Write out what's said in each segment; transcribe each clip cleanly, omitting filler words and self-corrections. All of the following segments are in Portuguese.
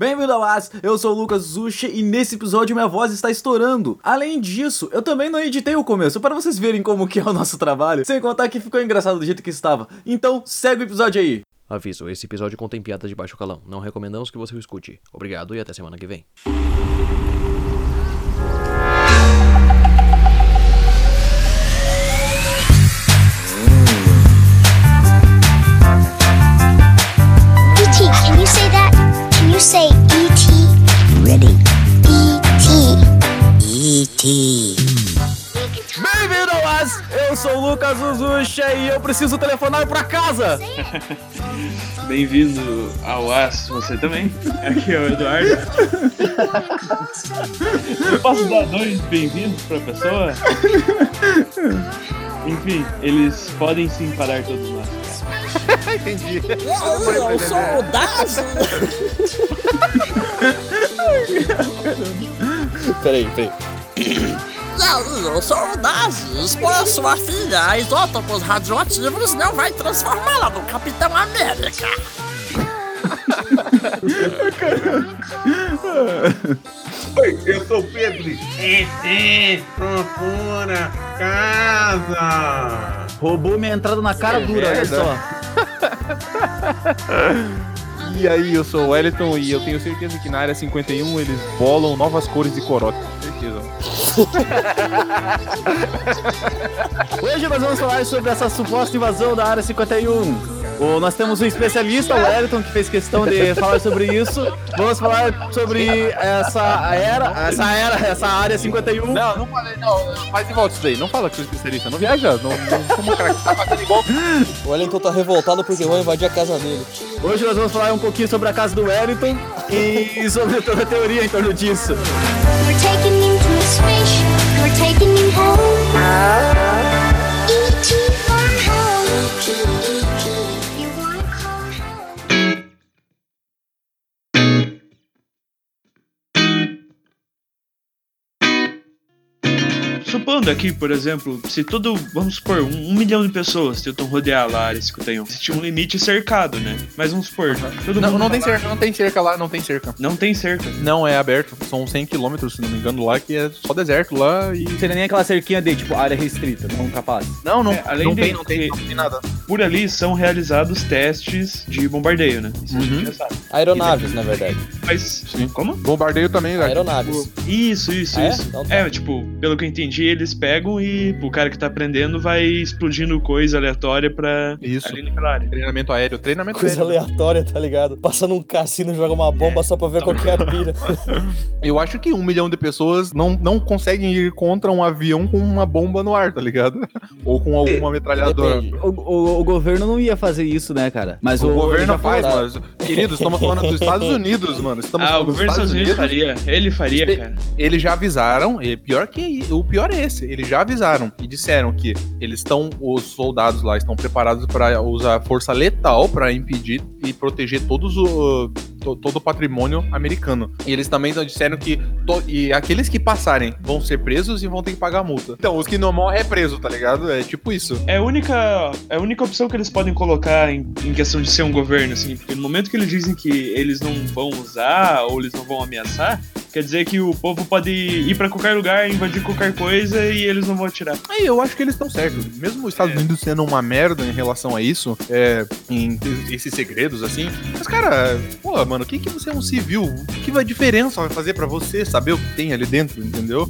Bem-vindo ao Daz, eu sou o Lucas Zushi e nesse episódio minha voz está estourando. Além disso, eu também não editei o começo, para vocês verem como que é o nosso trabalho, sem contar que ficou engraçado do jeito que estava. Então, segue o episódio aí. Aviso, esse episódio contém piadas de baixo calão, não recomendamos que você o escute. Obrigado e até semana que vem. Bem-vindo ao Daz, eu sou o Lucas Uzuxa e eu preciso telefonar pra casa. Bem-vindo ao Daz, você também. Aqui é o Eduardo. Eu posso dar 2 bem-vindos pra pessoa? Enfim, eles podem se emparar todos nós. Entendi. Eu sou o Daz. Peraí. Eu sou o Daz, expõe sua filha a isótopos radioativos, não vai transformá-la no Capitão América. Oi, eu sou o Pedro. E procura casa. Roubou minha entrada na cara dura, olha só. E aí, eu sou o Wellington e eu tenho certeza que na área 51 eles bolam novas cores de Coiote. Hoje nós vamos falar sobre essa suposta invasão da área 51. Nós temos um especialista, o Elton, que fez questão de falar sobre isso. Vamos falar sobre essa área 51. Não falei, não. Faz de volta isso daí. Não fala que sou especialista, não viaja. Não como cara que tá fazendo igual. O Elton tá revoltado porque vão invadir a casa dele. Hoje nós vamos falar um pouquinho sobre a casa do Elton e sobre toda a teoria em torno disso. We're taking you to a spaceship, we're taking you home. E.T. from home. E.T. You wanna call home. Supondo aqui, por exemplo, se todo, vamos supor, 1 milhão de pessoas tentam rodear lá a área 51, se tinha um limite cercado, né? Mas vamos supor, todo mundo não tem cerca, não tem cerca lá, não tem cerca. Não é aberto, são 100 km, se não me engano, lá que é só deserto lá e não tem nem aquela cerquinha de tipo área restrita, não capaz. Não tem nada. Por ali são realizados testes de bombardeio, né? Isso a gente já sabe. Aeronaves, na verdade. Mas sim. Como? Bombardeio também, né? Aeronaves. Tipo, isso. É? Então, tá. Tipo, pelo que eu entendi, eles pegam e o cara que tá aprendendo vai explodindo coisa aleatória pra ali naquela área. Treinamento aéreo. Coisa aleatória, tá ligado? Passa num cassino, joga uma bomba só pra ver qual que é a pira. Eu acho que 1 milhão de pessoas não conseguem ir contra um avião com uma bomba no ar, tá ligado? Ou com alguma metralhadora. O governo não ia fazer isso, né, cara? Mas o governo faz, mano. Queridos, estamos falando dos Estados Unidos, mano. O governo dos Estados Unidos faria. Ele faria, cara. Eles já avisaram, eles já avisaram e disseram que os soldados lá estão preparados pra usar força letal pra impedir e proteger todo o patrimônio americano. E eles também disseram que e aqueles que passarem vão ser presos e vão ter que pagar multa. Então, os que não morrem é preso, tá ligado? É tipo isso. É a única opção que eles podem colocar em questão de ser um governo, assim, porque no momento que eles dizem que eles não vão usar ou eles não vão ameaçar, quer dizer que o povo pode ir pra qualquer lugar, invadir qualquer coisa e eles não vão atirar. Aí eu acho que eles estão certos. Mesmo os Estados Unidos sendo uma merda em relação a isso, em esses segredos, assim, mas, cara, pô, mano, o que você é um civil? Que a diferença vai fazer pra você saber o que tem ali dentro, entendeu?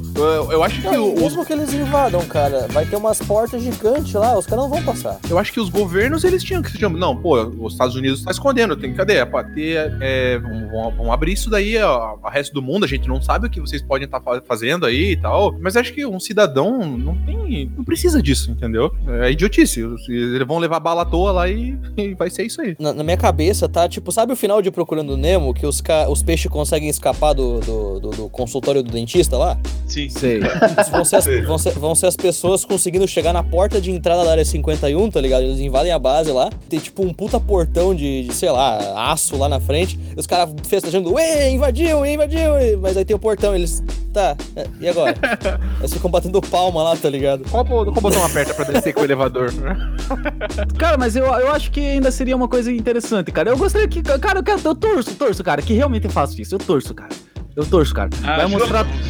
Eu acho que... Mesmo que eles invadam, cara, vai ter umas portas gigantes lá, os caras não vão passar. Eu acho que os governos, eles tinham que... Não, pô, os Estados Unidos tá escondendo, cadê? Vão abrir isso daí, ó, o resto do mundo, a gente não sabe o que vocês podem estar fazendo aí e tal, mas acho que um cidadão não precisa disso, entendeu? É idiotice, eles vão levar bala à toa lá e vai ser isso aí. Na minha cabeça tá, tipo, sabe o final de Procurando Nemo, que os peixes conseguem escapar do consultório do dentista lá? Sim. Sei. Vão ser as pessoas conseguindo chegar na porta de entrada da área 51, tá ligado? Eles invadem a base lá, tem tipo um puta portão de sei lá, aço lá na frente, os caras festejando, invadiu, mas aí tem o portão, eles tá, e agora? Eles ficam batendo palma lá, tá ligado? Qual botão aperta pra descer com o elevador? Cara, mas eu acho que ainda seria uma coisa interessante, cara. Eu gostaria que... Cara, eu torço, cara, que realmente eu faço isso. Eu torço, cara.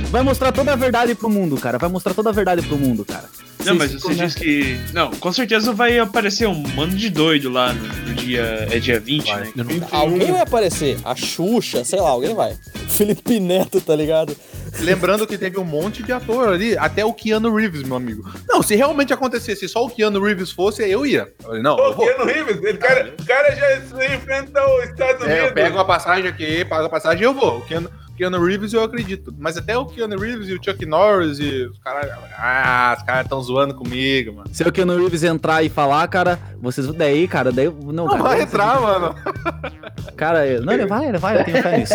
Vai mostrar toda a verdade pro mundo, cara. Não, mas você diz que... Não, com certeza vai aparecer um mano de doido lá no dia... É dia 20, vai, né? Alguém vai aparecer. A Xuxa, sei lá, alguém vai. Felipe Neto, tá ligado? Lembrando que teve um monte de ator ali, até o Keanu Reeves, meu amigo. Não, se realmente acontecesse, só o Keanu Reeves fosse, eu ia. Eu falei, não, pô, Keanu Reeves, o cara já enfrenta os Estados Unidos. Eu pego uma passagem aqui, pago a passagem e eu vou. Keanu Reeves eu acredito, mas até o Keanu Reeves e o Chuck Norris e os caras... Ah, os caras tão zoando comigo, mano. Se o Keanu Reeves entrar e falar, cara, vocês... Daí... Não, cara, vai entrar, mano. Cara, não, ele vai, eu tenho fé nisso.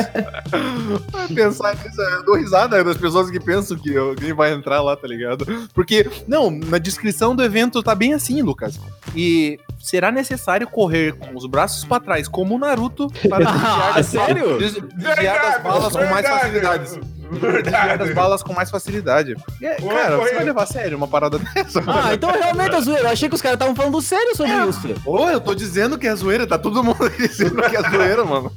Pensar nisso, eu dou risada das pessoas que pensam que alguém vai entrar lá, tá ligado? Porque, não, na descrição do evento tá bem assim, Lucas. E será necessário correr com os braços pra trás, como o Naruto, para desviar das balas com mais facilidades. Verdade. As balas com mais facilidade. Cara, você vai levar a sério uma parada dessa? Então realmente é zoeira. Eu achei que os caras estavam falando sério sobre isso. Eu tô dizendo que é zoeira. Tá todo mundo dizendo que é zoeira, mano.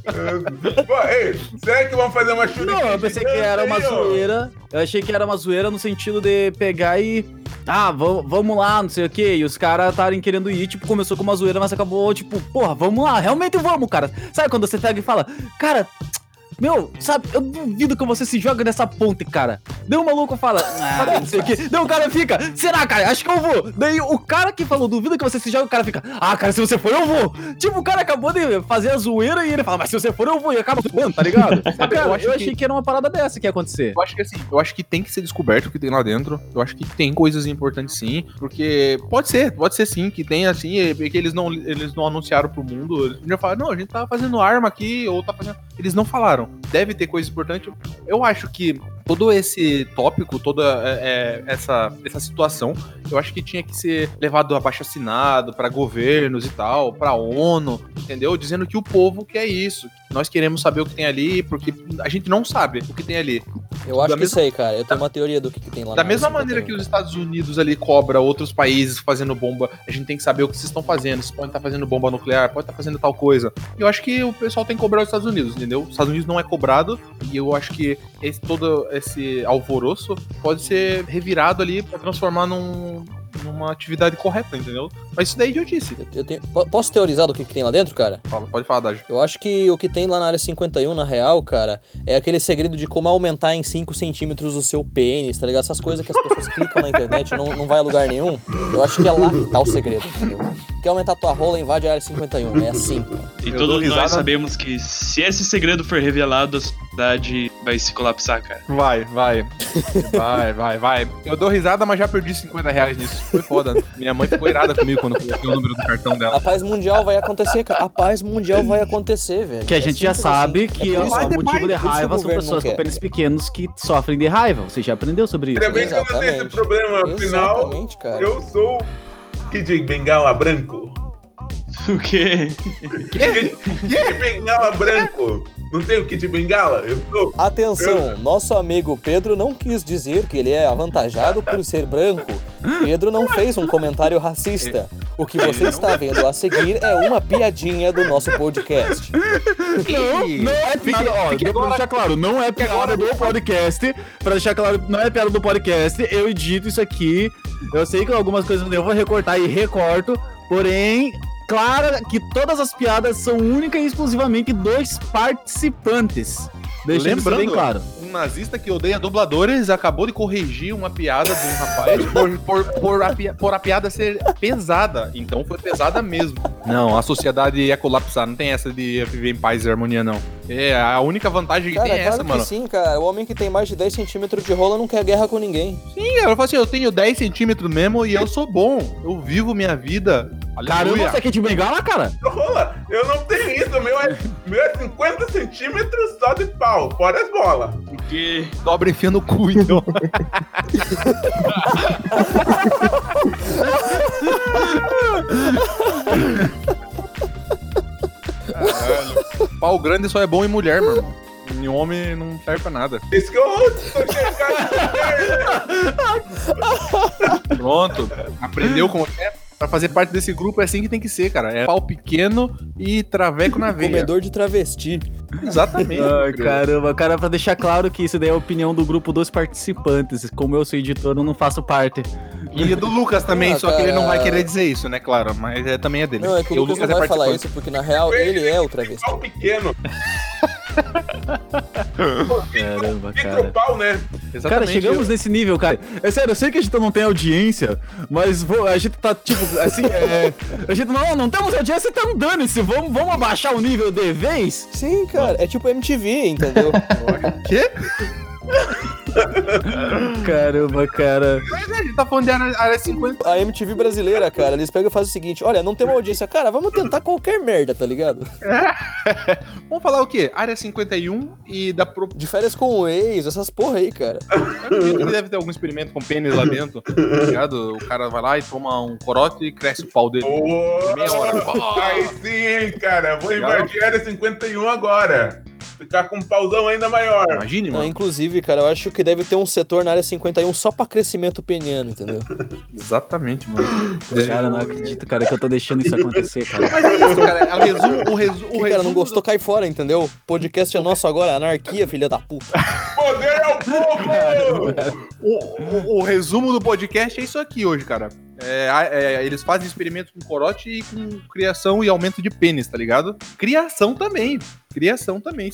Será que vão fazer uma churrasqueira? Não, eu pensei que era uma zoeira. Eu achei que era uma zoeira no sentido de pegar e... vamos lá, não sei o quê. E os caras estarem querendo ir, tipo, começou com uma zoeira, mas acabou, tipo, porra, vamos lá. Realmente vamos, cara. Sabe quando você pega e fala, cara... Meu, sabe, eu duvido que você se joga nessa ponte, cara. Daí o maluco fala, não sei o quê. Daí o cara fica, será, cara? Acho que eu vou. Daí o cara que falou, duvido que você se joga, o cara fica, cara, se você for, eu vou. Tipo, o cara acabou de fazer a zoeira e ele fala, mas se você for, eu vou. E acaba zoando, tá ligado? Sabe, cara, eu achei que era uma parada dessa que ia acontecer. Eu acho que assim, eu acho que tem que ser descoberto o que tem lá dentro. Eu acho que tem coisas importantes sim, porque pode ser sim, que tem assim, que eles não anunciaram pro mundo. Eles já falaram, não, a gente tá fazendo arma aqui, ou tá fazendo... Eles não falaram. Deve ter coisa importante. Eu acho que todo esse tópico, toda essa situação, eu acho que tinha que ser levado abaixo assinado para governos e tal, para ONU, entendeu? Dizendo que o povo quer isso. Nós queremos saber o que tem ali, porque a gente não sabe o que tem ali. Eu acho que isso aí, cara. Eu tenho uma teoria do que tem lá. Da mesma maneira que os Estados Unidos ali cobra outros países fazendo bomba, a gente tem que saber o que vocês estão fazendo. Vocês podem estar fazendo bomba nuclear, pode estar fazendo tal coisa. Eu acho que o pessoal tem que cobrar os Estados Unidos, entendeu? Os Estados Unidos não é cobrado, e eu acho que todo esse alvoroço pode ser revirado ali pra transformar numa atividade correta, entendeu? Mas isso daí eu disse. Posso teorizar do que tem lá dentro, cara? Pode falar, Daj. Eu acho que o que tem lá na área 51, na real, cara, é aquele segredo de como aumentar em 5 centímetros o seu pênis, tá ligado? Essas coisas que as pessoas clicam na internet e não vai a lugar nenhum. Eu acho que é lá que tá o segredo, entendeu? Quer aumentar tua rola, invade a área 51. É assim, cara. E todos nós sabemos que se esse segredo for revelado, a sociedade vai se colapsar, cara. Vai. vai. Eu dou risada, mas já perdi R$50 nisso. Foi foda. Minha mãe ficou irada comigo quando eu coloquei o número do cartão dela. A paz mundial vai acontecer, cara. A paz mundial vai acontecer, velho. Que a gente já sabe que o motivo de raiva são pessoas com pênis pequenos que sofrem de raiva. Você já aprendeu sobre isso. Ainda bem que eu não tenho esse problema. Afinal, eu sou... Que de bengala branco? O quê? Que de bengala branco? Não tem o kit de bengala? Atenção, nosso amigo Pedro não quis dizer que ele é avantajado por ser branco. Pedro não fez um comentário racista. O que você está vendo a seguir é uma piadinha do nosso podcast. Não é piada. Pra deixar claro, não é piada do podcast. Pra deixar claro, não é piada do podcast. Eu edito isso aqui. Eu sei que algumas coisas eu vou recortar e recorto. Porém... Claro que todas as piadas são única e exclusivamente dos participantes. Deixando isso bem claro. Um nazista que odeia dubladores acabou de corrigir uma piada de um rapaz por a piada ser pesada. Então foi pesada mesmo. Não, a sociedade ia colapsar. Não tem essa de viver em paz e harmonia, não. É, a única vantagem que tem é essa, mano. Sim, cara. O homem que tem mais de 10 centímetros de rola não quer guerra com ninguém. Sim, eu falo assim, eu tenho 10 centímetros mesmo e eu sou bom. Eu vivo minha vida... Caramba, você aqui de bengala, cara? Rola, eu não tenho isso, meu é 50 centímetros só de pau, fora as bolas. Porque dobra enfia no cu, então. Caralho. Pau grande só é bom em mulher, meu irmão. em homem não serve pra nada. Pronto, aprendeu como é. Pra fazer parte desse grupo é assim que tem que ser, cara. É pau pequeno e traveco na veia. Comedor de travesti. Exatamente. Ai, caramba, cara, pra deixar claro que isso daí é a opinião do grupo dos participantes. Como eu sou editor, eu não faço parte. E do Lucas também, só que ele não vai querer dizer isso, né, claro. Mas é, também é dele. Não, é que o Lucas não vai falar isso, porque na real ele é o travesti. Pau pequeno. Caramba, cara. Pau, né? Cara, chegamos nesse nível, cara. É sério, eu sei que a gente não tem audiência, mas a gente tá tipo assim, a gente não temos audiência, então dane-se, vamos abaixar o nível de vez? Sim, cara, é tipo MTV, entendeu? Quê? Caramba, cara. Mas a gente tá falando de área 50. A MTV brasileira, cara, eles pegam e fazem o seguinte: olha, não tem uma audiência, cara, vamos tentar qualquer merda, tá ligado? Vamos falar o quê? Área 51 e da... De férias com o ex, essas porra aí, cara. Deve ter algum experimento com pênis lá dentro, tá ligado? O cara vai lá e toma um corote e cresce o pau dele. Oh, meia hora. Oh. Aí sim, cara, vou invadir a área 51 agora. Ficar com um pauzão ainda maior. Imagine, mano. Inclusive, cara, eu acho que deve ter um setor na área 51 só pra crescimento peniano, entendeu? Exatamente, mano. Cara, não acredito, cara, que eu tô deixando isso acontecer, cara. Mas é isso, cara. O resumo... Cara, não gostou, cai fora, entendeu? O podcast é nosso agora, anarquia, filha da puta. Poder ao povo! O resumo do podcast é isso aqui hoje, cara. Eles fazem experimentos com corote e com criação e aumento de pênis, tá ligado? Criação também. Se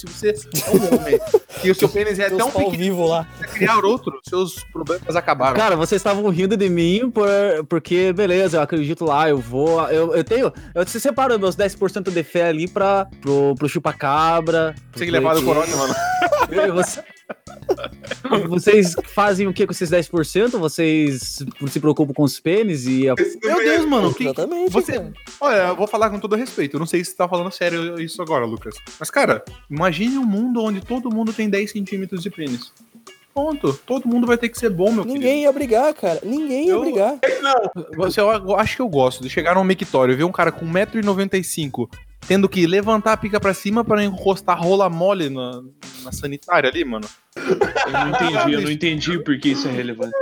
você é um homem e o seu pênis é tão pequeno vivo lá, você criar outro, seus problemas acabaram. Cara, vocês estavam rindo de mim porque, beleza, eu acredito lá, eu vou... Eu separo meus 10% de fé ali pro chupa-cabra. Você que levaram o corote, mano. Vocês fazem o que com esses 10%? Vocês se preocupam com os pênis e... Meu Deus, mano. Exatamente. Olha, eu vou falar com todo respeito. Eu não sei se você tá falando sério isso agora, Lucas. Mas, cara, imagine um mundo onde todo mundo tem 10 centímetros de pênis. Ponto. Todo mundo vai ter que ser bom, meu querido. Ninguém ia brigar, cara. Ninguém ia brigar. Não. Eu acho que eu gosto de chegar num mictório e ver um cara com 1,95m tendo que levantar a pica pra cima pra encostar rola mole na sanitária ali, mano. Eu não entendi por que isso é relevante.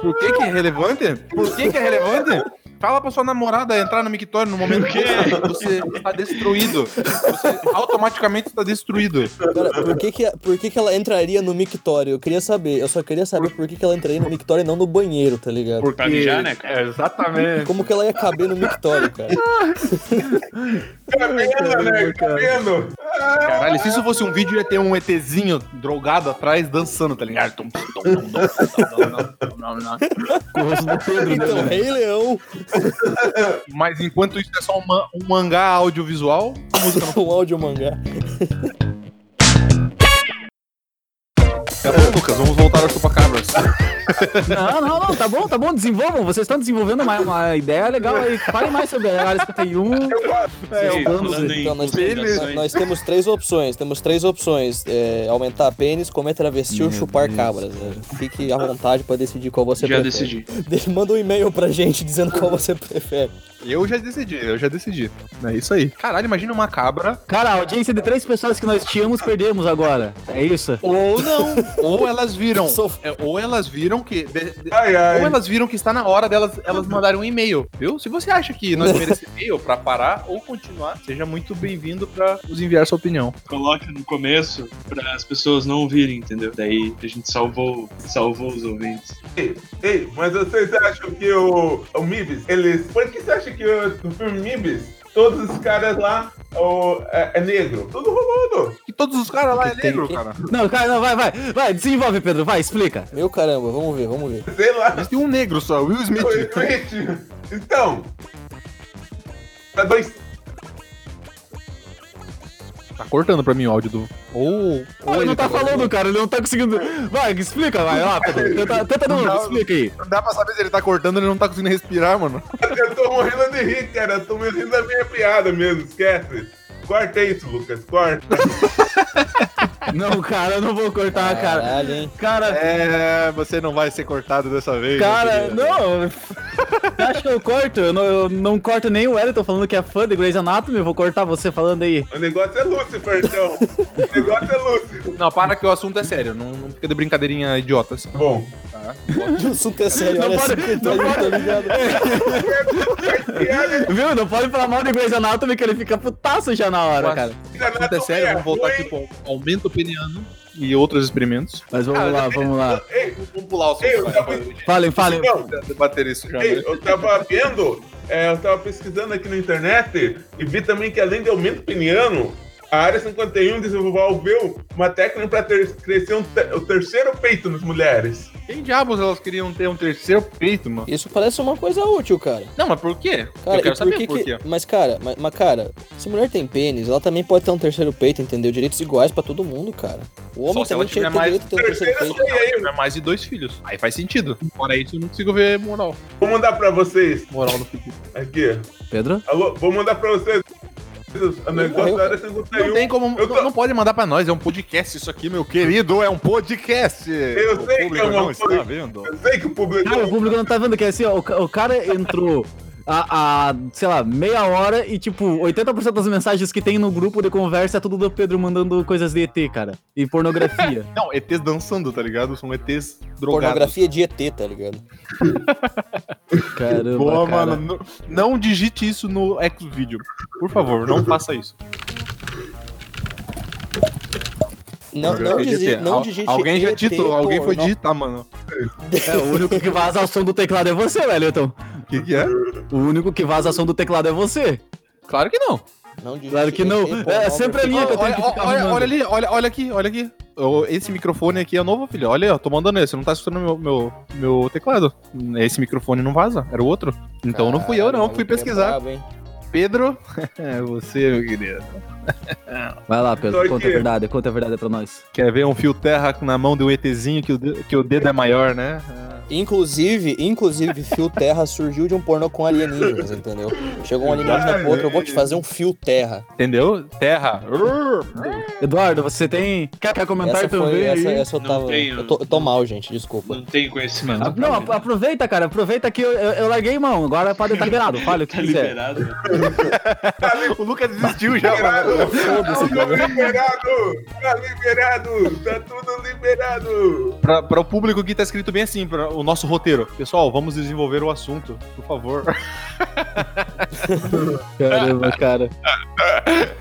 Por que é relevante? Por que é relevante? Fala pra sua namorada entrar no mictório no momento que você tá destruído. Você automaticamente tá destruído. Cara, por que ela entraria no mictório? Eu queria saber. Eu só queria saber por que ela entraria no mictório e não no banheiro, tá ligado? Porque pra mijar, né, cara? É, exatamente. Como que ela ia caber no mictório, cara? Cabendo, né? Cabendo. Caralho, se isso fosse um vídeo, ia ter um ETzinho drogado atrás dançando, tá ligado? Com o rosto do Pedro, então, né? Rei Leão. Mas enquanto isso é só um mangá audiovisual, a música não... Um áudio mangá. Acabou, Lucas, vamos voltar ao Chupacabras. Não, tá bom, desenvolvam. Vocês estão desenvolvendo uma ideia legal aí. Falem mais sobre a área 51. Nós temos três opções. Aumentar pênis, comer travesti ou chupar cabras. Fique à vontade pra decidir qual você prefere. Já decidi. Manda um e-mail pra gente dizendo qual você prefere. Eu já decidi. É isso aí. Caralho, imagina uma cabra. Cara, a audiência de 3 pessoas que nós tínhamos, perdemos agora. É isso? Ou não. Ou elas viram que está na hora delas mandarem um e-mail, viu? Se você acha que nós merecemos e-mail para parar ou continuar, seja muito bem-vindo para nos enviar sua opinião. Coloque no começo para as pessoas não ouvirem, entendeu? Daí a gente salvou os ouvintes. Ei, mas vocês acham que o Mibis, eles... Por que você acha que o filme Mibis... Todos os caras lá é negro. Todo robô. E todos os caras lá é negro, cara. Não, cara, não, vai. Desenvolve, Pedro, vai, explica. Meu caramba, vamos ver. Sei lá. Mas tem um negro só, Will Smith. Então. Tá dois. Tá cortando pra mim o áudio do... Ele não tá falando, cara, ele não tá conseguindo... Vai, explica, vai lá, Pedro. Tenta não, explica aí. Não dá pra saber se ele tá cortando, ele não tá conseguindo respirar, mano. Eu tô morrendo de rir, cara, eu tô morrendo da minha piada mesmo, esquece. Corta isso, Lucas, corta. Não, cara, eu não vou cortar, cara. Caralho, hein? Cara... você não vai ser cortado dessa vez. Cara, não... Acho que eu corto. Eu não corto nem o Wellington falando que é fã de Grey's Anatomy. Eu vou cortar você falando aí. O negócio é Lucifer, então. O negócio é Lucifer. Não, para que o assunto é sério. Não fica de brincadeirinha idiota assim. Bom. Tá, o assunto é sério. Não pode. Viu? Não pode falar mal de Grey's Anatomy que ele fica putaço já na hora, cara. O assunto é sério. Vamos voltar aqui pro aumento peniano e outros experimentos. Mas vamos lá. Ei, vamos pular o assunto. Falem. Debater isso já. Ei, eu tava vendo, eu tava pesquisando aqui na internet e vi também que além de aumento peniano, a Área 51 desenvolveu uma técnica para crescer o terceiro peito nas mulheres. Quem diabos elas queriam ter um terceiro peito, mano? Isso parece uma coisa útil, cara. Não, mas por quê? Cara, eu quero saber por quê. Mas, cara, se mulher tem pênis, ela também pode ter um terceiro peito, entendeu? Direitos iguais pra todo mundo, cara. O homem também tem direito de ter um terceiro peito. Se ela tiver mais de 2 filhos. Aí faz sentido. Fora isso, eu não consigo ver moral. Vou mandar pra vocês. Moral do futuro. Aqui. Pedro? Alô, vou mandar pra vocês. Não tem como. Não pode mandar pra nós, é um podcast isso aqui, meu querido. É um podcast. Eu sei o público que não está vendo. Eu sei que o público. Cara, o público não tá vendo, que é assim, ó. O cara entrou a sei lá, meia hora e tipo, 80% das mensagens que tem no grupo de conversa é tudo do Pedro mandando coisas de ET, cara. E pornografia. Não, ETs dançando, tá ligado? São ETs drogados. Pornografia de ET, tá ligado? Caramba, boa, cara. Mano, não digite isso no Xvideo. Por favor, não faça isso. Não digite. Alguém já titulou, alguém foi digitar, mano. É, o único que vaza a som do teclado é você, Wellington. Que é? O único que vaza a som do teclado é você. Claro que não. Claro que não. É sempre a linha que eu tenho que ficar arrumando. Olha ali, olha aqui. Esse microfone aqui é novo, filho. Olha, eu tô mandando esse. Não tá escutando meu teclado. Esse microfone não vaza, era o outro. Então não fui eu, não. Fui pesquisar. Pedro, é você, meu querido. Vai lá, Pedro, conta a verdade pra nós. Quer ver um fio terra na mão de um ETzinho que o dedo é maior, né? Inclusive, fio terra surgiu de um pornô com alienígenas, entendeu? Chegou um alienígena pro outro, eu vou te fazer um fio terra. Entendeu? Terra. Eduardo, você tem... Quer comentar também? Essa eu tava... Tenho... Eu tô mal, gente, desculpa. Não tenho conhecimento. Aproveita, cara, aproveita que eu larguei mão, agora pode estar liberado, fale o que quiser. O Lucas desistiu já, mano. Tá liberado! Tá tudo liberado! Pra o público aqui tá escrito bem assim, pra o nosso roteiro. Pessoal, vamos desenvolver o assunto, por favor. Caramba, cara.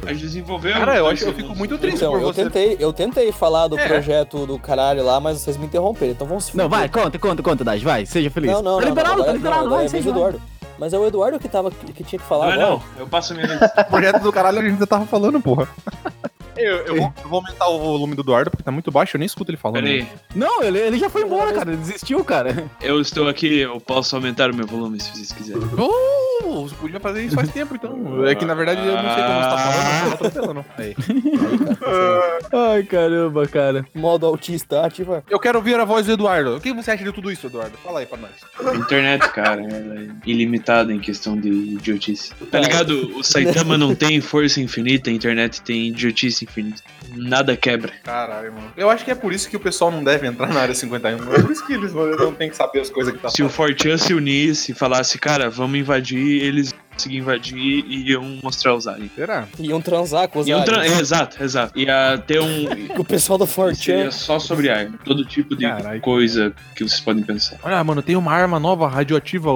A gente desenvolveu... Cara, eu acho que eu fico muito triste então, por você. Eu tentei falar do projeto do caralho lá, mas vocês me interromperam, então vamos se fuder. Não, vai, conta, Daj, vai, seja feliz. Não, tá liberado, vai, seja Eduardo. Mas é o Eduardo que tinha que falar agora. Não, eu passo a minha lista. O projeto do caralho a gente ainda tava falando, porra. Eu vou aumentar o volume do Eduardo, porque tá muito baixo, eu nem escuto ele falando. Peraí. Não, ele já foi embora, cara, ele desistiu, cara. Eu estou aqui, eu posso aumentar o meu volume se vocês quiserem. Você podia fazer isso faz tempo, então. É que, na verdade, eu não sei como você tá falando, eu tô pensando. Ai, caramba, cara. Modo autista, ativa. Eu quero ouvir a voz do Eduardo. O que você acha de tudo isso, Eduardo? Fala aí pra nós. Internet, cara, é ilimitada em questão de idiotice. Tá ligado? O Saitama não tem força infinita, a internet tem idiotice infinita. Nada quebra. Caralho, mano. Eu acho que é por isso que o pessoal não deve entrar na área 51. É por isso que eles não tem que saber as coisas que tá falando. Se o 4chan se unisse e falasse, cara, vamos invadir, eles conseguiam invadir e iam mostrar os aliens. Será? Iam transar com os aliens. Exato. Ia ter um... O pessoal do 4chan. Seria só sobre arma. Todo tipo de coisa que vocês podem pensar. Olha, mano, tem uma arma nova, radioativa,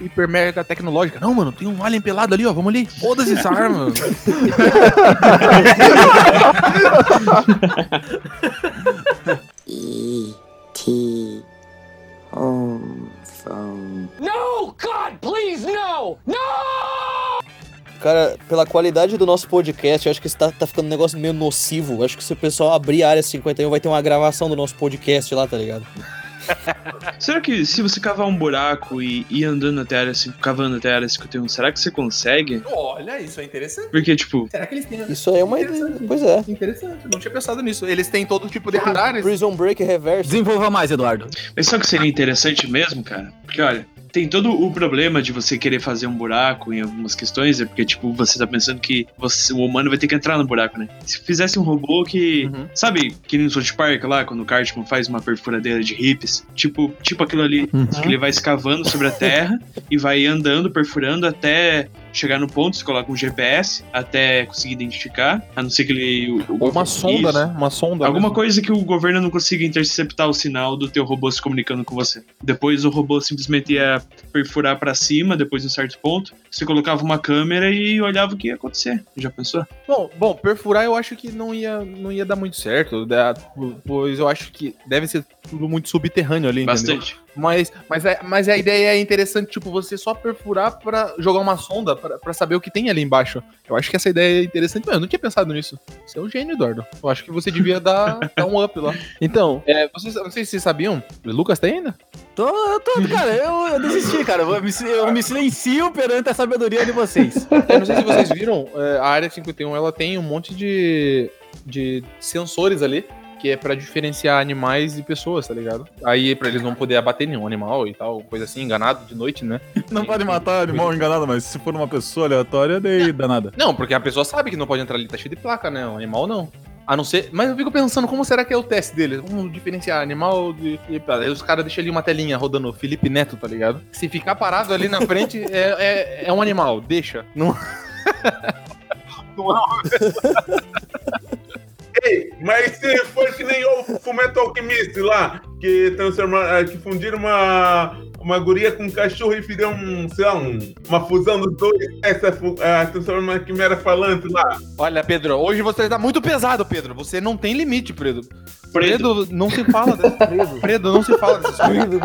hiper mega tecnológica. Não, mano, tem um alien pelado ali, ó. Vamos ali. Foda-se essa arma. E.T. No, God, please, no! No! Cara, pela qualidade do nosso podcast, eu acho que isso tá ficando um negócio meio nocivo. Eu acho que se o pessoal abrir a área 51, vai ter uma gravação do nosso podcast lá, tá ligado? Será que se você cavar um buraco e ir andando até a área 5, cavando até a área 51, será que você consegue? Olha, isso é interessante. Porque, tipo... Será que eles têm... Isso aí é uma ideia. Pois é. Interessante, não tinha pensado nisso. Eles têm todo tipo de radares. Prison Break reverso. Desenvolva mais, Eduardo. Mas sabe o que seria interessante mesmo, cara? Porque, olha, tem todo o problema de você querer fazer um buraco em algumas questões, é porque, tipo, você tá pensando que você, o humano vai ter que entrar no buraco, né? Se fizesse um robô que... Uhum. Sabe, que nem no South Park lá, quando o Cartman faz uma perfuradeira de hips, tipo aquilo ali, uhum, que ele vai escavando sobre a terra e vai andando, perfurando até... chegar no ponto, você coloca um GPS até conseguir identificar, a não ser que ele... Ou uma sonda, isso, né? Uma sonda. Alguma mesmo coisa que o governo não consiga interceptar o sinal do teu robô se comunicando com você. Depois o robô simplesmente ia perfurar pra cima, depois de um certo ponto, você colocava uma câmera e olhava o que ia acontecer. Já pensou? Bom, perfurar eu acho que não ia dar muito certo, pois eu acho que deve ser tudo muito subterrâneo ali, bastante, entendeu? Mas a ideia é interessante, tipo, você só perfurar pra jogar uma sonda pra saber o que tem ali embaixo. Eu acho que essa ideia é interessante, mas eu não tinha pensado nisso. Você é um gênio, Eduardo. Eu acho que você devia dar um up lá. Então, vocês, não sei se vocês sabiam, o Lucas tá ainda? Tô, cara, eu desisti, cara. Eu me silencio perante a sabedoria de vocês. Eu não sei se vocês viram, a Área 51, ela tem um monte de sensores ali, que é pra diferenciar animais e pessoas, tá ligado? Aí pra eles não poder abater nenhum animal e tal, coisa assim, enganado de noite, né? Não pode matar animal enganado, mas se for uma pessoa aleatória, daí danada. Não, porque a pessoa sabe que não pode entrar ali, tá cheio de placa, né? O animal não. A não ser... Mas eu fico pensando, como será que é o teste deles? Vamos diferenciar animal de... Aí os caras deixam ali uma telinha rodando Felipe Neto, tá ligado? Se ficar parado ali na frente, é um animal, deixa. Não... Não é uma pessoa... Ei, mas se for que nem o Fullmetal Alchemist lá, que fundiram uma guria com um cachorro e fizeram uma fusão dos dois, transformaram uma quimera falante lá. Olha, Pedro, hoje você tá muito pesado, Pedro. Você não tem limite, Pedro. Pedro, não se fala dessas coisas. Pedro, não se fala dessas coisas.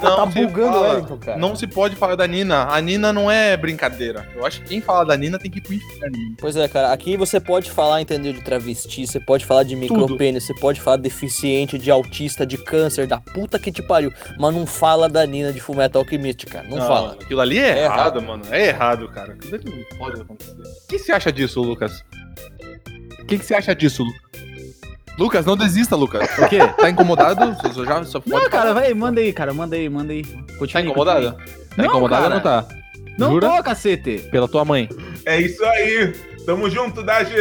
Tá bugando o Elton, cara. Não se pode falar da Nina. A Nina não é brincadeira. Eu acho que quem fala da Nina tem que ir pro inferno. Pois é, cara. Aqui você pode falar, entendeu, de travesti, você pode falar de micropênis, você pode falar deficiente, de autista, de câncer, da puta que te pariu. Mas não fala da Nina de Fullmetal Alchemist, cara. Não fala. Mano, aquilo ali é errado, mano. É errado, cara. Aquilo ali não pode acontecer. O que você acha disso, Lucas? Lucas, não desista, Lucas. Por quê? Tá incomodado? Já só pode não, cara, vai, manda aí. Continua. Tá incomodado? Tá incomodado ou não tá? Não. Jura? Tô, cacete. Pela tua mãe. É isso aí. Tamo junto, Daj.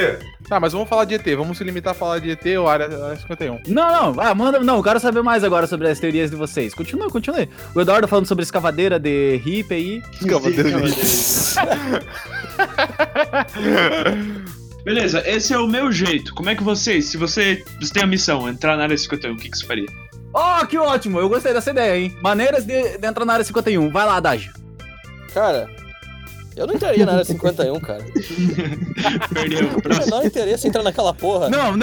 Tá, mas vamos falar de ET. Vamos se limitar a falar de ET ou Área 51. Não. Ah, manda... Não, eu quero saber mais agora sobre as teorias de vocês. Continua aí. O Eduardo falando sobre escavadeira de hippie aí. Escavadeira de hippie. Beleza, esse é o meu jeito. Como é que vocês, se você tem a missão, entrar na Área 51, o que você faria? Oh, que ótimo, eu gostei dessa ideia, hein? Maneiras de entrar na Área 51. Vai lá, Daj. Cara, eu não entraria na Área 51, cara. Perdeu. Não é interesse entrar naquela porra. Não.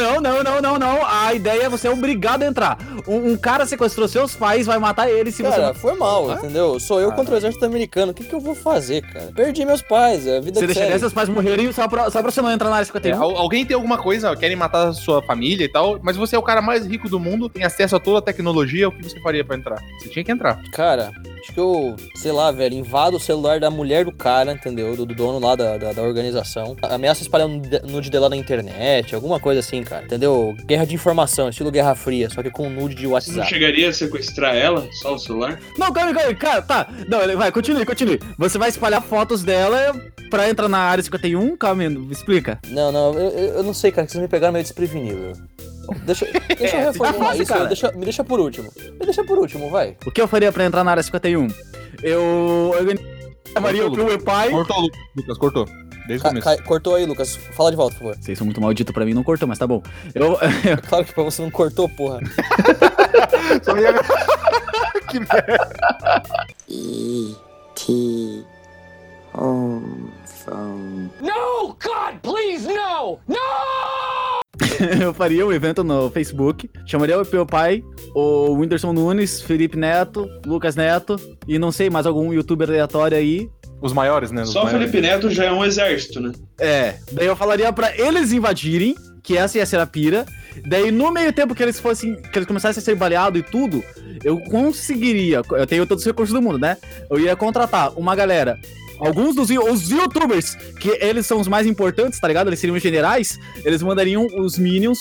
A ideia é você obrigado a entrar. Um cara sequestrou seus pais, vai matar eles se cara, você... Cara, foi mal, entendeu? Sou eu contra o exército americano. O que eu vou fazer, cara? Perdi meus pais, a vida que segue. Você deixaria seus pais morrerem só pra você não entrar na Área 51? Alguém tem alguma coisa, querem matar a sua família e tal, mas você é o cara mais rico do mundo, tem acesso a toda a tecnologia, o que você faria pra entrar? Você tinha que entrar. Cara, acho que eu, sei lá, velho, invado o celular da mulher do cara, entendeu? Do dono lá da organização. Ameaça espalhar nude dela na internet, alguma coisa assim, cara. Entendeu? Guerra de informação, estilo Guerra Fria, só que com nude de WhatsApp. Você não chegaria a sequestrar ela? Só o celular? Não, cara, tá. Não, vai, continue. Você vai espalhar fotos dela pra entrar na Área 51? Calma, explica. Não, eu não sei, cara, que vocês me pegaram meio desprevenido. Deixa eu reformular isso, cara. Me deixa por último, vai. O que eu faria pra entrar na Área 51? Maria, o meu pai... Cortou, Lucas, cortou. Desde o começo. Cortou aí, Lucas. Fala de volta, por favor. Vocês são muito malditos pra mim, não cortou, mas tá bom. É claro que pra você não cortou, porra. Só ia... Que merda. E.T. Home. No, God, please, no! No! Eu faria um evento no Facebook, chamaria o meu pai, o Whindersson Nunes, Felipe Neto, Lucas Neto e não sei, mais algum youtuber aleatório aí. Os maiores, né? Só o Felipe Neto já é um exército, né? É, daí eu falaria pra eles invadirem, que essa ia ser a pira. Daí no meio tempo que eles começassem a ser baleados e tudo, eu conseguiria, eu tenho todos os recursos do mundo, né? Eu ia contratar uma galera... Alguns dos os youtubers, que eles são os mais importantes, tá ligado? Eles seriam os generais, eles mandariam os minions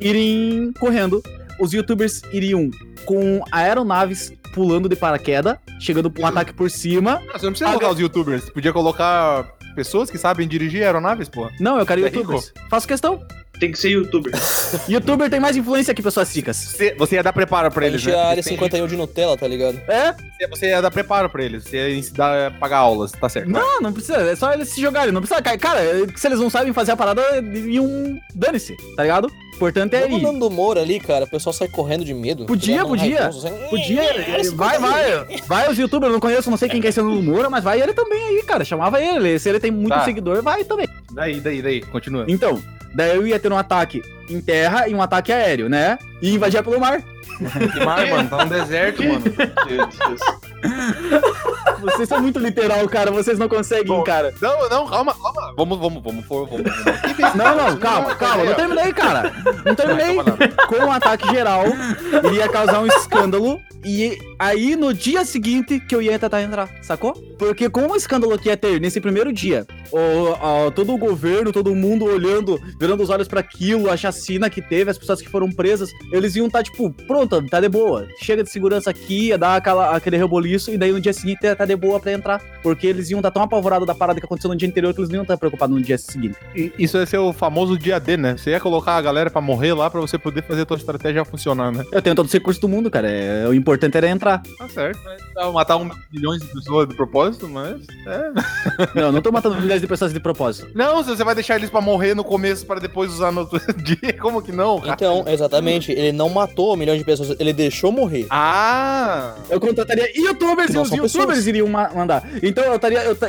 irem correndo. Os youtubers iriam com aeronaves pulando de paraquedas, chegando pra um ataque por cima. Não, você não precisa colocar os youtubers, podia colocar pessoas que sabem dirigir aeronaves, pô. Não, eu quero youtubers. Faço questão. Tem que ser youtuber. Youtuber tem mais influência que pessoas ricas. Você ia dar preparo pra eles, né? A área 51 de Nutella, tá ligado? É? Você ia dar preparo pra eles. Você ia ensinar a pagar aulas, tá certo. Não, não precisa. É só eles se jogarem. Não precisa. Cara, se eles não sabem fazer a parada, dane-se, tá ligado? O importante é ir. O Nando Moura ali, cara, o pessoal sai correndo de medo. Podia. Vai os youtubers, eu não conheço, não sei quem quer ser o Nando Moura, mas vai ele também aí, cara. Chamava ele. Se ele tem muito seguidor, vai também. Daí. Continua. Então... Daí eu ia ter um ataque em terra e um ataque aéreo, né? E invadir pelo mar. Que mar, mano? Tá um deserto, mano. Deus, Deus. Vocês são muito literal, cara. Vocês não conseguem, cara. Não, calma. Vamos. Não, calma. Não terminei, cara. Com um ataque geral, iria causar um escândalo. E aí, no dia seguinte, que eu ia tentar entrar, sacou? Porque com o escândalo que ia ter nesse primeiro dia, todo o governo, todo mundo olhando, virando os olhos pra aquilo, a chacina que teve, as pessoas que foram presas, eles iam estar, tipo, pronto, tá de boa. Chega de segurança aqui, ia dar aquele reboliço, e daí no dia seguinte ia estar de boa pra entrar. Porque eles iam estar tão apavorados da parada que aconteceu no dia anterior que eles não iam estar preocupados no dia seguinte. E isso ia ser o famoso dia D, né? Você ia colocar a galera pra morrer lá pra você poder fazer a tua estratégia funcionar, né? Eu tenho todos os recursos do mundo, cara. O importante era entrar. Tá certo, né? Matar 1 milhão de pessoas de propósito, mas... Não tô matando milhares de pessoas de propósito. Não, você vai deixar eles pra morrer no começo pra depois usar no outro dia. Como que não, cara? Então, exatamente. Ele não matou 1 milhão de pessoas, ele deixou morrer. Ah! Eu contrataria youtubers e os youtubers iriam mandar. Então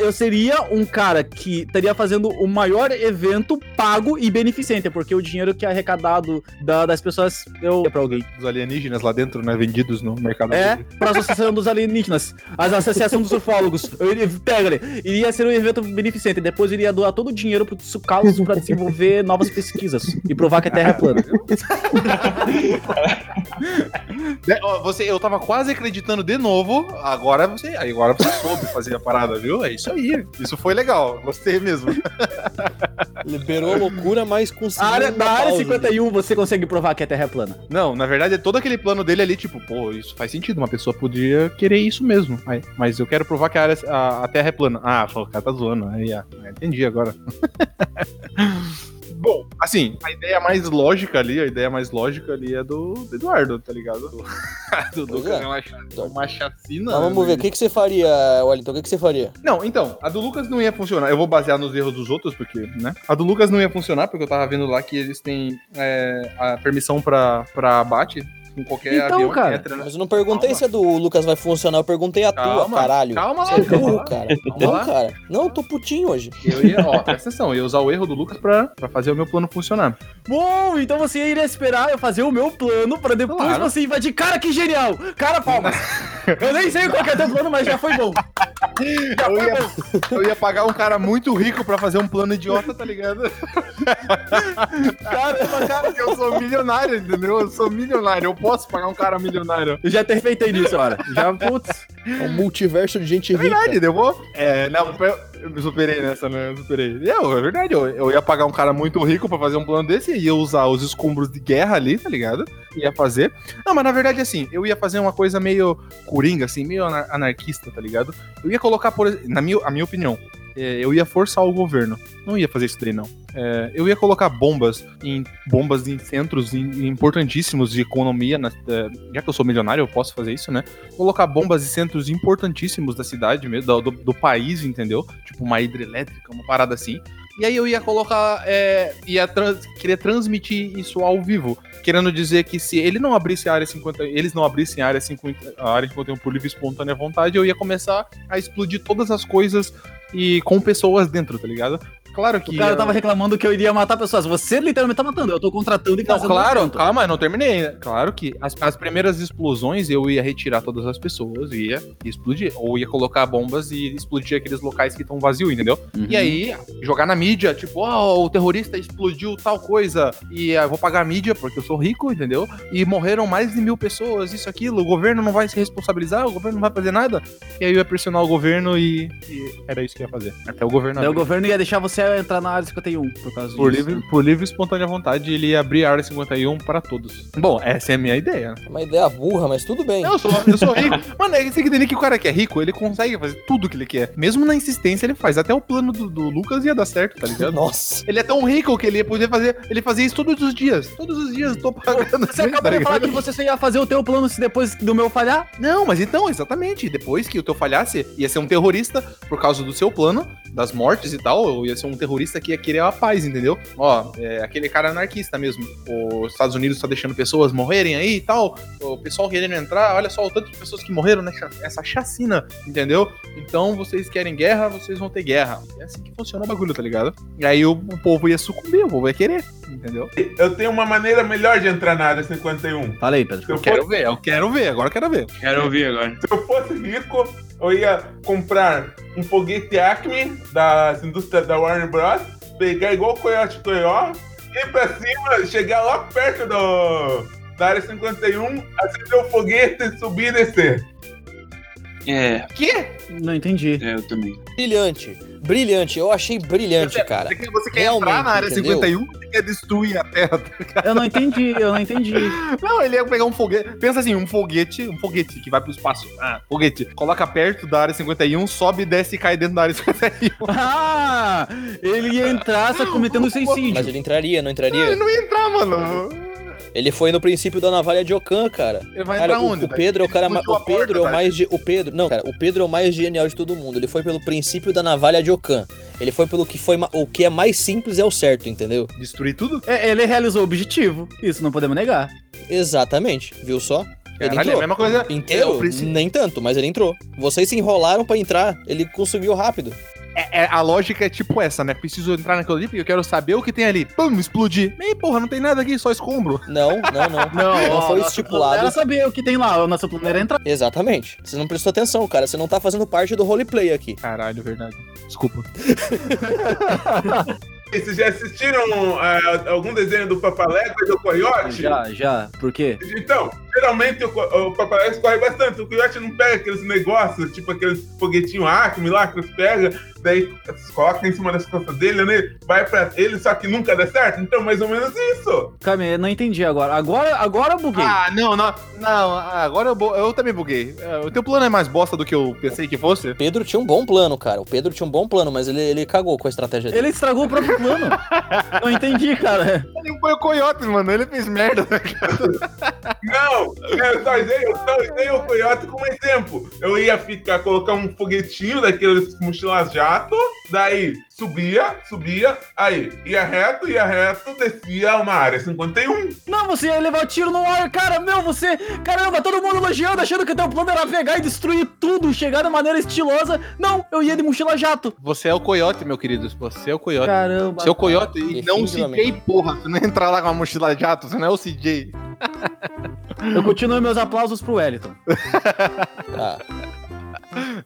eu seria um cara que estaria fazendo o maior evento pago e beneficente, porque o dinheiro que é arrecadado das pessoas eu ia pra alguém. Os alienígenas lá dentro, né? Vendidos no mercado. Pra associação dos alienígenas. A associação dos ufólogos. Iria ser um evento beneficente. Depois eu iria doar todo o dinheiro pro Tsukalos pra desenvolver novas pesquisas e provar que a Terra é plana. Eu tava quase acreditando de novo. Agora você soube fazer a parada, viu? É isso aí. Isso foi legal. Gostei mesmo. Liberou a loucura, mas conseguiu. Na área 51, você consegue provar que a Terra é plana? Não, na verdade, é todo aquele plano dele ali, tipo, pô, isso faz sentido. Uma pessoa podia querer isso mesmo. Mas eu quero provar que a Terra é plana. Ah, o cara tá zoando. Entendi agora. Bom, assim, a ideia mais lógica ali é do Eduardo, tá ligado? Do Lucas é uma chacina. Mas vamos ver, o que você faria, Wellington? O que você faria? Não, então, a do Lucas não ia funcionar. Eu vou basear nos erros dos outros, porque, né? A do Lucas não ia funcionar, porque eu tava vendo lá que eles têm a permissão pra abate. Com qualquer avião, cara, entra, né? Mas eu não perguntei se a do Lucas vai funcionar, eu perguntei a tua, caralho. Calma lá, cara. Não, cara. Não, eu tô putinho hoje. Eu ia, presta atenção, eu ia usar o erro do Lucas pra fazer o meu plano funcionar. Bom, então você iria esperar eu fazer o meu plano pra depois você invadir. Cara, que genial! Cara, palmas! Eu nem sei qual que é o teu plano, mas já foi bom. Eu ia pagar um cara muito rico pra fazer um plano idiota, tá ligado? Cara, eu sou milionário, entendeu? Posso pagar um cara milionário. Eu já perfeitei nisso, cara. É um multiverso de gente rica. Verdade, eu vou... Eu me superei nessa, né? É verdade, eu ia pagar um cara muito rico pra fazer um plano desse, ia usar os escombros de guerra ali, tá ligado? Ia fazer. Não, mas na verdade, assim, eu ia fazer uma coisa meio coringa, assim, meio anarquista, tá ligado? Eu ia colocar, a minha opinião, eu ia forçar o governo. Não ia fazer esse trem, não. Eu ia colocar bombas em centros importantíssimos de economia. Já que eu sou milionário, eu posso fazer isso, né? Colocar bombas em centros importantíssimos da cidade mesmo, do país, entendeu? Tipo uma hidrelétrica, uma parada assim. E aí eu ia colocar... queria transmitir isso ao vivo. Querendo dizer que se ele não abrisse a área 50, eles não abrissem a área 51 por livre e espontânea vontade, eu ia começar a explodir todas as coisas e com pessoas dentro, tá ligado? Claro que... O cara tava reclamando que eu iria matar pessoas. Você literalmente tá matando, eu tô contratando e fazendo... Claro, calma, eu não terminei. Claro que as primeiras explosões eu ia retirar todas as pessoas, ia explodir. Ou ia colocar bombas e explodir aqueles locais que estão vazios, entendeu? Uhum. E aí, jogar na mídia, tipo, o terrorista explodiu tal coisa e eu vou pagar a mídia porque eu sou rico, entendeu? E morreram mais de 1.000 pessoas, isso, aquilo. O governo não vai se responsabilizar, o governo não vai fazer nada. E aí eu ia pressionar o governo e era isso que eu ia fazer. Até o governo ia deixar você a entrar na área 51 por causa disso. Por livre e espontânea vontade, ele ia abrir a área 51 para todos. Bom, essa é a minha ideia. É uma ideia burra, mas tudo bem. Não, eu sou rico. Mano, você entende que o cara que é rico, ele consegue fazer tudo que ele quer. Mesmo na insistência, ele faz. Até o plano do Lucas ia dar certo, tá ligado? Nossa. Ele é tão rico que ele ia poder fazer. Ele fazia isso todos os dias. Todos os dias eu tô pagando. Você acabou de falar que você só ia fazer o teu plano se depois do meu falhar? Não, mas então, exatamente. Depois que o teu falhasse, ia ser um terrorista por causa do seu plano, das mortes e tal. Eu ia ser um terrorista que ia querer a paz, entendeu? Ó, aquele cara anarquista mesmo. Os Estados Unidos tá deixando pessoas morrerem aí e tal. O pessoal querendo entrar. Olha só o tanto de pessoas que morreram nessa chacina, entendeu? Então, vocês querem guerra, vocês vão ter guerra. É assim que funciona o bagulho, tá ligado? E aí o povo ia sucumbir, o povo ia querer, entendeu? Eu tenho uma maneira melhor de entrar na área 51. Fala aí, Pedro. Eu quero ver agora. Se eu fosse rico, eu ia comprar um foguete Acme das indústrias da Warner Bros. Pegar igual o Coiote Toyó, ir pra cima, chegar lá perto da área 51, acender o foguete, subir e descer. É. Quê? Não entendi. É, eu também. Brilhante, eu achei brilhante, cara. Você quer entrar na área 51, você quer destruir a Terra, cara. Eu não entendi. Não, ele ia pegar um foguete. Pensa assim, um foguete que vai pro espaço. Ah, foguete. Coloca perto da área 51, sobe, desce e cai dentro da área 51. Ah! Ele ia entrar só cometendo suicídio. Mas ele entraria, não entraria? Não, ele não ia entrar, mano. Ele foi no princípio da navalha de Ockham, cara. Ele vai entrar onde? O Pedro é o cara mais... O Pedro é o mais genial de todo mundo. Ele foi pelo princípio da navalha de Ockham. Ele foi pelo que foi... O que é mais simples é o certo, entendeu? Destruir tudo? Ele realizou o objetivo. Isso não podemos negar. Exatamente. Viu só? Ele entrou. É a mesma coisa. Entrou? Nem tanto, mas ele entrou. Vocês se enrolaram pra entrar. Ele conseguiu rápido. A lógica é tipo essa, né? Preciso entrar naquilo ali porque eu quero saber o que tem ali. Pum, explodir. Ei, porra, não tem nada aqui, só escombro. Não foi estipulado. Era saber o que tem lá, o nosso plano era entrar. Exatamente. Você não prestou atenção, cara. Você não tá fazendo parte do roleplay aqui. Caralho, verdade. Desculpa. Vocês já assistiram algum desenho do Papaleta e do Coiote? Já. Por quê? Então, geralmente o Papaleta corre bastante. O Coiote não pega aqueles negócios, tipo aqueles foguetinhos Acme lá que eles pegam, daí coloca em cima das costas dele, né? Vai pra ele, só que nunca dá certo. Então, mais ou menos isso. Calma, eu não entendi agora. Agora eu buguei. Ah, não. Agora eu também buguei. O teu plano é mais bosta do que eu pensei que fosse? O Pedro tinha um bom plano, cara. Mas ele cagou com a estratégia dele. Ele estragou o próprio plano. Não entendi, cara. Ele foi o Coiote, mano. Ele fez merda. Não, eu só usei o Coiote como exemplo. Eu ia colocar um foguetinho daqueles mochilas já. Daí subia, aí ia reto, descia uma área 51. Não, você ia levar tiro no ar, cara, caramba, todo mundo elogiando, achando que teu plano era pegar e destruir tudo, chegar de maneira estilosa. Não, eu ia de mochila jato. Você é o Coiote, meu querido, você é o Coiote. Caramba. Você é o Coiote e não o CJ, porra, você não entrar lá com a mochila jato, você não é o CJ. Eu continuo meus aplausos pro Wellington. Tá.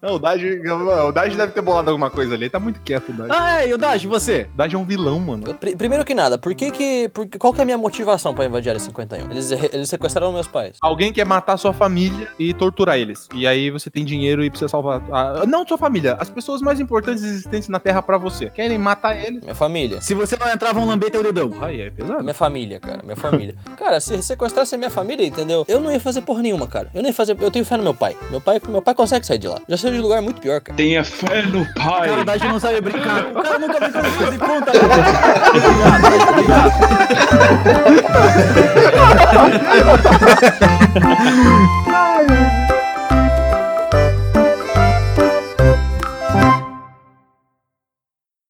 Não, o Daj deve ter bolado alguma coisa ali, ele tá muito quieto, o Daj. Ah, e o Daj, você? O Daj é um vilão, mano. Primeiro que nada, qual que é a minha motivação pra invadir a área 51? Eles sequestraram meus pais. Alguém quer matar sua família e torturar eles. E aí você tem dinheiro e precisa salvar... Não sua família, as pessoas mais importantes existentes na Terra pra você. Querem matar eles. Minha família. Se você não entrar, vão lamber teu dedão. Aí é pesado. Minha família. Cara, se sequestrasse a minha família, entendeu? Eu não ia fazer porra nenhuma, cara. Eu tenho fé no meu pai. Meu pai consegue sair de lá. Já saiu de lugar muito pior, cara. Tenha fé no pai. Cara, o Daj não sabe brincar. O cara nunca brincou de fazer conta. Obrigado.